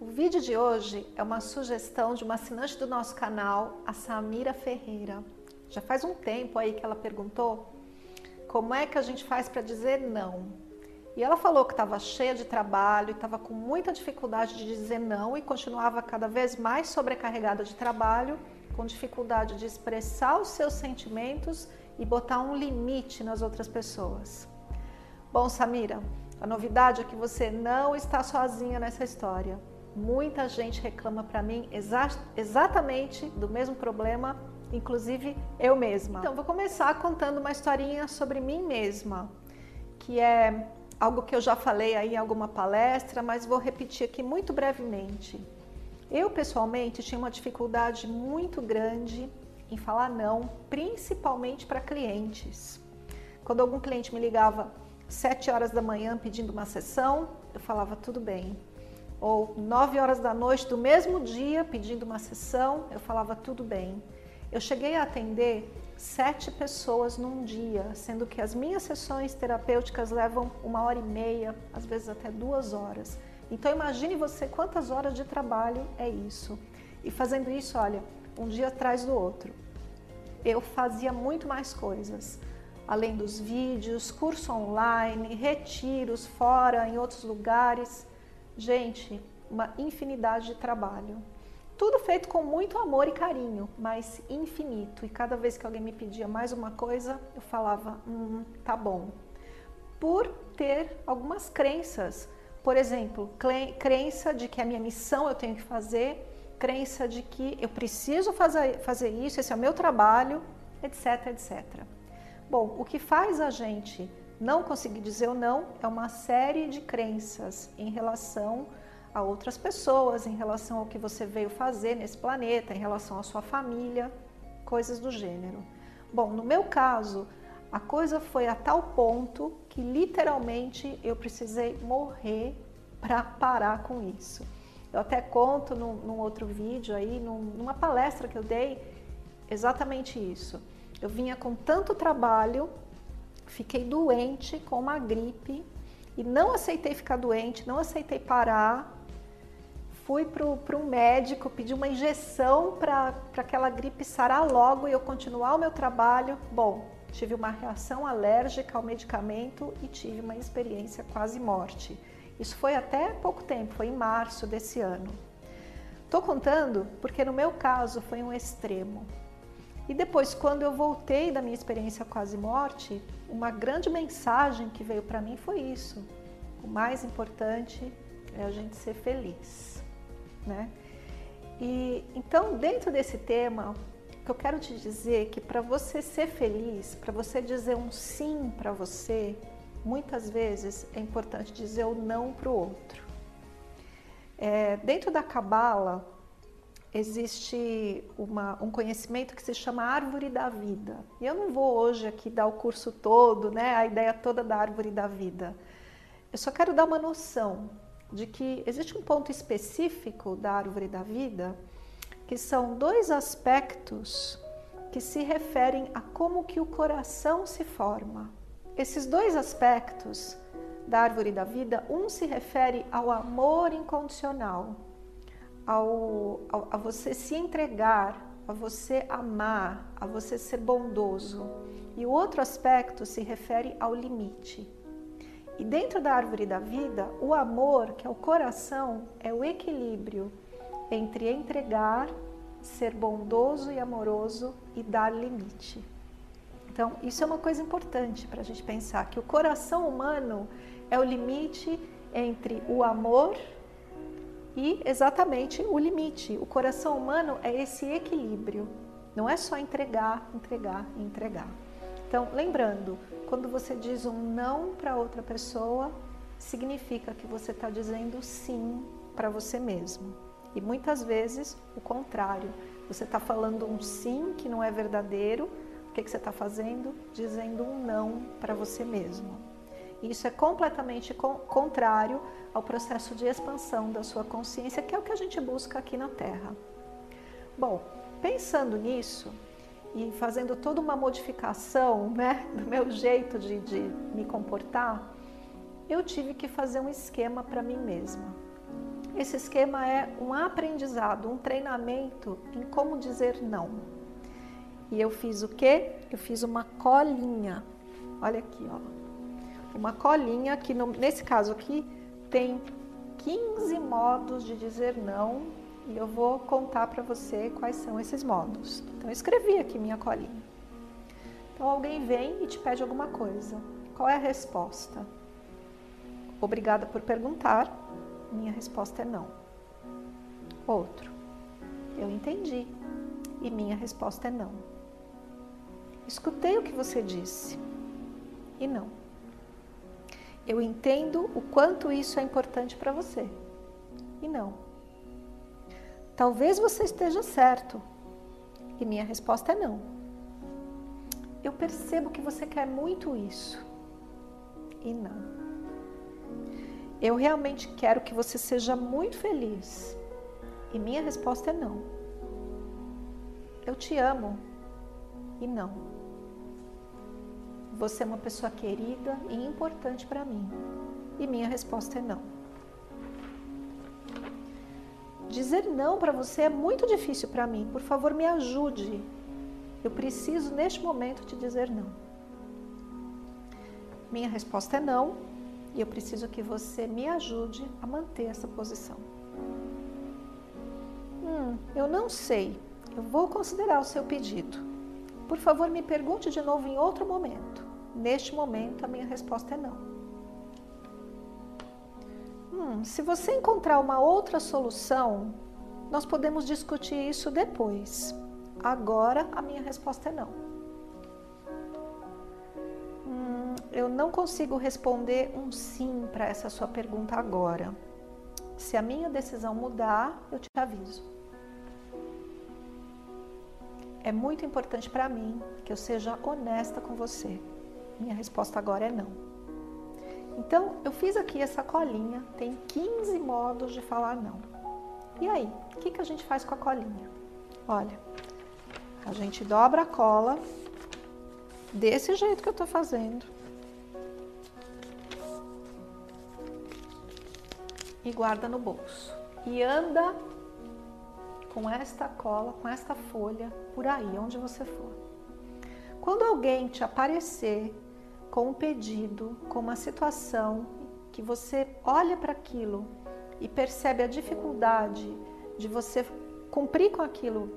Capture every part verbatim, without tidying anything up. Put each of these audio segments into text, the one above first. O vídeo de hoje é uma sugestão de uma assinante do nosso canal, a Samira Ferreira. Já faz um tempo aí que ela perguntou como é que a gente faz para dizer não. E ela falou que estava cheia de trabalho, estava com muita dificuldade de dizer não e continuava cada vez mais sobrecarregada de trabalho, com dificuldade de expressar os seus sentimentos e botar um limite nas outras pessoas. Bom, Samira, a novidade é que você não está sozinha nessa história. Muita gente reclama para mim exa- exatamente do mesmo problema, inclusive eu mesma. Então, vou começar contando uma historinha sobre mim mesma, que é algo que eu já falei aí em alguma palestra, mas vou repetir aqui muito brevemente. Eu, pessoalmente, tinha uma dificuldade muito grande em falar não, principalmente para clientes. Quando algum cliente me ligava às sete horas da manhã pedindo uma sessão, eu falava tudo bem. Ou nove horas da noite do mesmo dia pedindo uma sessão, eu falava tudo bem. Eu cheguei a atender sete pessoas num dia, sendo que as minhas sessões terapêuticas levam uma hora e meia, às vezes até duas horas. Então imagine você quantas horas de trabalho é isso. E fazendo isso, olha, um dia atrás do outro. Eu fazia muito mais coisas, além dos vídeos, curso online, retiros fora, em outros lugares. Gente, uma infinidade de trabalho. Tudo feito com muito amor e carinho, mas infinito. E cada vez que alguém me pedia mais uma coisa, eu falava, hum, tá bom. Por ter algumas crenças. Por exemplo, crença de que a minha missão eu tenho que fazer, crença de que eu preciso fazer, fazer isso, esse é o meu trabalho, etc, et cetera. Bom, o que faz a gente não conseguir dizer o não é uma série de crenças em relação a outras pessoas, em relação ao que você veio fazer nesse planeta, em relação à sua família, coisas do gênero. Bom, no meu caso, a coisa foi a tal ponto que literalmente eu precisei morrer para parar com isso. Eu até conto num, num outro vídeo aí, num, numa palestra que eu dei, exatamente isso. Eu vinha com tanto trabalho, fiquei doente com uma gripe e não aceitei ficar doente, não aceitei parar. Fui para um médico, pedi uma injeção para aquela gripe sarar logo e eu continuar o meu trabalho. Bom, tive uma reação alérgica ao medicamento e tive uma experiência quase morte. Isso foi até pouco tempo, foi em março desse ano. Tô contando porque no meu caso foi um extremo. E depois, quando eu voltei da minha experiência quase morte, uma grande mensagem que veio para mim foi isso. O mais importante é a gente ser feliz. Né? E então, dentro desse tema, o que eu quero te dizer é que para você ser feliz, para você dizer um sim para você, muitas vezes é importante dizer o não para o outro. É, dentro da Cabala existe uma, um conhecimento que se chama Árvore da Vida. E eu não vou hoje aqui dar o curso todo, né, a ideia toda da Árvore da Vida. Eu só quero dar uma noção de que existe um ponto específico da Árvore da Vida, que são dois aspectos que se referem a como que o coração se forma. Esses dois aspectos da Árvore da Vida, um se refere ao amor incondicional, Ao, ao, a você se entregar, a você amar, a você ser bondoso. E o outro aspecto se refere ao limite. E dentro da Árvore da Vida, o amor, que é o coração, é o equilíbrio entre entregar, ser bondoso e amoroso e dar limite. Então, isso é uma coisa importante para a gente pensar, que o coração humano é o limite entre o amor e exatamente o limite. O coração humano é esse equilíbrio. Não é só entregar, entregar e entregar. Então, lembrando, quando você diz um não para outra pessoa, significa que você está dizendo sim para você mesmo. E muitas vezes o contrário. Você está falando um sim que não é verdadeiro. O que, que você está fazendo? Dizendo um não para você mesmo. E isso é completamente contrário ao processo de expansão da sua consciência, que é o que a gente busca aqui na Terra. Bom, pensando nisso e fazendo toda uma modificação, né, do meu jeito de, de me comportar, eu tive que fazer um esquema para mim mesma. Esse esquema é um aprendizado, um treinamento em como dizer não. E eu fiz o quê? Eu fiz uma colinha. Olha aqui, ó. Uma colinha que, no, nesse caso aqui, tem quinze modos de dizer não. E eu vou contar para você quais são esses modos. Então, eu escrevi aqui minha colinha. Então, alguém vem e te pede alguma coisa. Qual é a resposta? Obrigada por perguntar. Minha resposta é não. Outro, eu entendi. E minha resposta é não. Escutei o que você disse. E não. Eu entendo o quanto isso é importante para você. E não. Talvez você esteja certo. E minha resposta é não. Eu percebo que você quer muito isso. E não. Eu realmente quero que você seja muito feliz. E minha resposta é não. Eu te amo. E não. Você é uma pessoa querida e importante para mim. E minha resposta é não. Dizer não para você é muito difícil para mim. Por favor, me ajude. Eu preciso, neste momento, te dizer não. Minha resposta é não. E eu preciso que você me ajude a manter essa posição. Hum, eu não sei. Eu vou considerar o seu pedido. Por favor, me pergunte de novo em outro momento. Neste momento, a minha resposta é não. Hum, se você encontrar uma outra solução, nós podemos discutir isso depois. Agora, a minha resposta é não. Eu não consigo responder um sim para essa sua pergunta agora. Se a minha decisão mudar, eu te aviso. É muito importante para mim que eu seja honesta com você. Minha resposta agora é não. Então, eu fiz aqui essa colinha, tem quinze modos de falar não. E aí, o que, que a gente faz com a colinha? Olha, a gente dobra a cola desse jeito que eu tô fazendo. E guarda no bolso. E anda com esta cola, com esta folha, por aí, onde você for. Quando alguém te aparecer com um pedido, com uma situação, que você olha para aquilo e percebe a dificuldade de você cumprir com aquilo,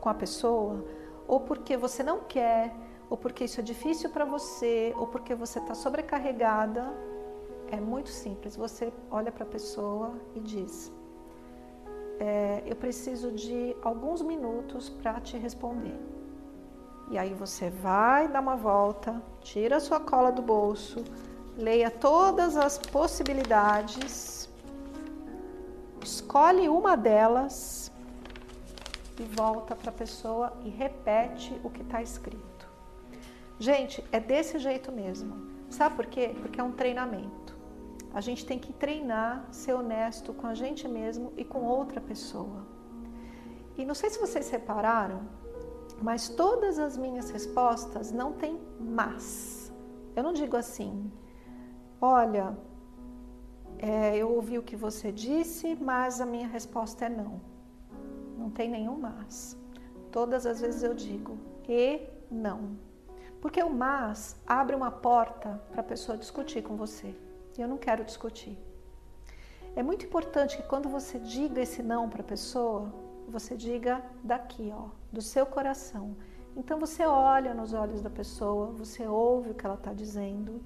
com a pessoa, ou porque você não quer, ou porque isso é difícil para você, ou porque você está sobrecarregada, é muito simples, você olha para a pessoa e diz, é, eu preciso de alguns minutos para te responder. E aí você vai dar uma volta, tira a sua cola do bolso, leia todas as possibilidades, escolhe uma delas e volta para a pessoa e repete o que está escrito. Gente, é desse jeito mesmo. Sabe por quê? Porque é um treinamento. A gente tem que treinar, ser honesto com a gente mesmo e com outra pessoa. E não sei se vocês repararam, mas todas as minhas respostas não tem mas. Eu não digo assim, olha, é, eu ouvi o que você disse, mas a minha resposta é não. Não tem nenhum mas. Todas as vezes eu digo, e não. Porque o mas abre uma porta para a pessoa discutir com você. E eu não quero discutir. É muito importante que quando você diga esse não para a pessoa, você diga daqui, ó, do seu coração. Então você olha nos olhos da pessoa, você ouve o que ela está dizendo.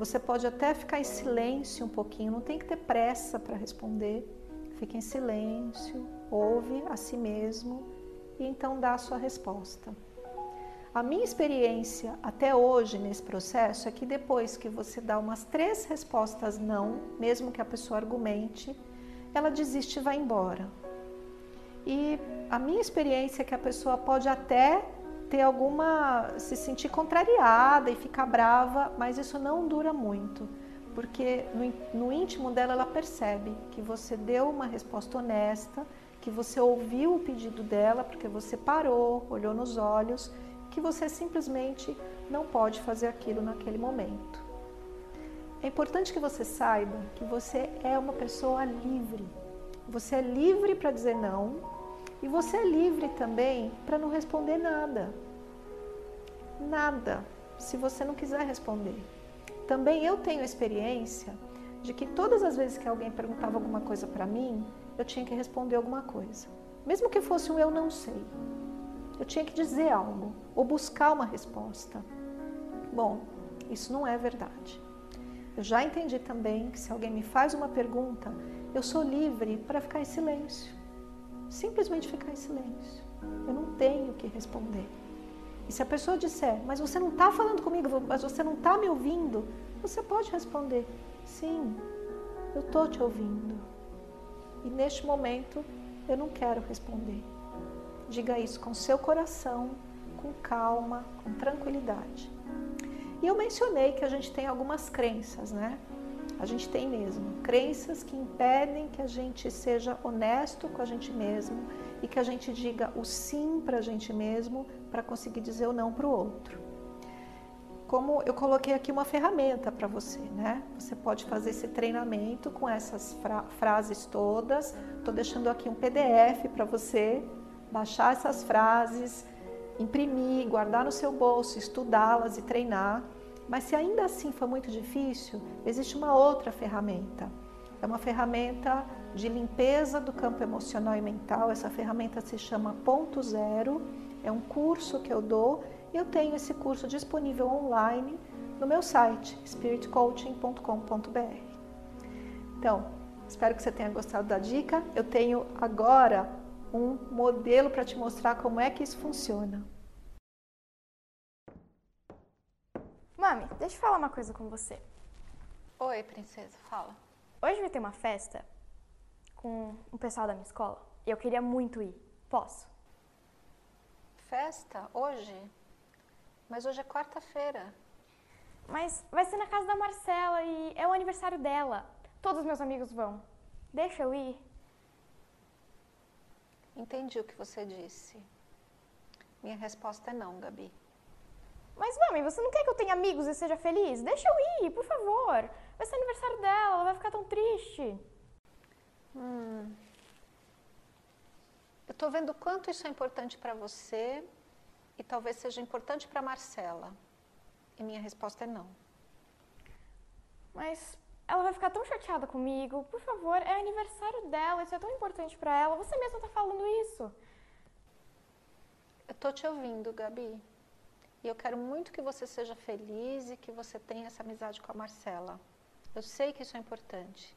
Você pode até ficar em silêncio um pouquinho, não tem que ter pressa para responder. Fica em silêncio, ouve a si mesmo e então dá a sua resposta. A minha experiência até hoje nesse processo é que depois que você dá umas três respostas não, mesmo que a pessoa argumente, ela desiste e vai embora. E a minha experiência é que a pessoa pode até ter alguma, se sentir contrariada e ficar brava, mas isso não dura muito, porque no, no íntimo dela ela percebe que você deu uma resposta honesta, que você ouviu o pedido dela, porque você parou, olhou nos olhos, que você simplesmente não pode fazer aquilo naquele momento. É importante que você saiba que você é uma pessoa livre. Você é livre para dizer não e você é livre também para não responder nada. Nada, se você não quiser responder. Também eu tenho experiência de que todas as vezes que alguém perguntava alguma coisa para mim, eu tinha que responder alguma coisa. Mesmo que fosse um eu não sei. Eu tinha que dizer algo ou buscar uma resposta. Bom, isso não é verdade. Eu já entendi também que se alguém me faz uma pergunta, eu sou livre para ficar em silêncio. Simplesmente ficar em silêncio. Eu não tenho que responder. E se a pessoa disser, mas você não está falando comigo, mas você não está me ouvindo, você pode responder, sim, eu estou te ouvindo. E neste momento, eu não quero responder. Diga isso com seu coração, com calma, com tranquilidade. E eu mencionei que a gente tem algumas crenças, né? A gente tem mesmo crenças que impedem que a gente seja honesto com a gente mesmo e que a gente diga o sim para a gente mesmo para conseguir dizer o não para o outro. Como eu coloquei aqui uma ferramenta para você, né? Você pode fazer esse treinamento com essas fra frases todas. Estou deixando aqui um P D F para você baixar essas frases, imprimir, guardar no seu bolso, estudá-las e treinar. Mas se ainda assim for muito difícil, existe uma outra ferramenta. É uma ferramenta de limpeza do campo emocional e mental. Essa ferramenta se chama Ponto Zero. É um curso que eu dou e eu tenho esse curso disponível online no meu site, spirit coaching ponto com ponto b r. Então, espero que você tenha gostado da dica. Eu tenho agora um modelo para te mostrar como é que isso funciona. Mami, deixa eu falar uma coisa com você. Oi, princesa, fala. Hoje vai ter uma festa com o pessoal da minha escola e eu queria muito ir. Posso? Festa? Hoje? Mas hoje é quarta-feira. Mas vai ser na casa da Marcela e é o aniversário dela. Todos os meus amigos vão. Deixa eu ir? Entendi o que você disse. Minha resposta é não, Gabi. Mas, mami, você não quer que eu tenha amigos e seja feliz? Deixa eu ir, por favor. Vai ser aniversário dela, ela vai ficar tão triste. Hum. Eu tô vendo o quanto isso é importante para você e talvez seja importante para Marcela. E minha resposta é não. Mas ela vai ficar tão chateada comigo. Por favor, é aniversário dela, isso é tão importante para ela. Você mesma tá falando isso. Eu tô te ouvindo, Gabi. E eu quero muito que você seja feliz e que você tenha essa amizade com a Marcela. Eu sei que isso é importante.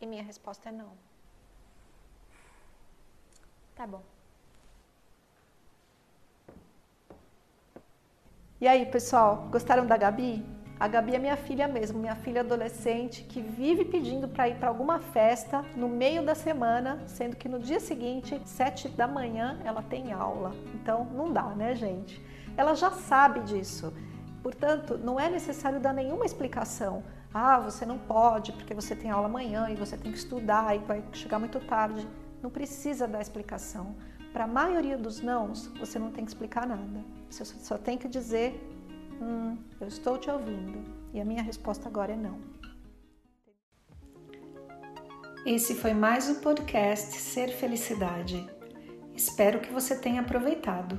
E minha resposta é não. Tá bom. E aí, pessoal, gostaram da Gabi? A Gabi é minha filha mesmo, minha filha adolescente que vive pedindo para ir para alguma festa no meio da semana, sendo que no dia seguinte, sete da manhã, ela tem aula. Então, não dá, né, gente? Ela já sabe disso. Portanto, não é necessário dar nenhuma explicação. Ah, você não pode porque você tem aula amanhã e você tem que estudar e vai chegar muito tarde. Não precisa dar explicação. Para a maioria dos nãos, você não tem que explicar nada. Você só tem que dizer, hum, eu estou te ouvindo. E a minha resposta agora é não. Esse foi mais o podcast Ser Felicidade. Espero que você tenha aproveitado.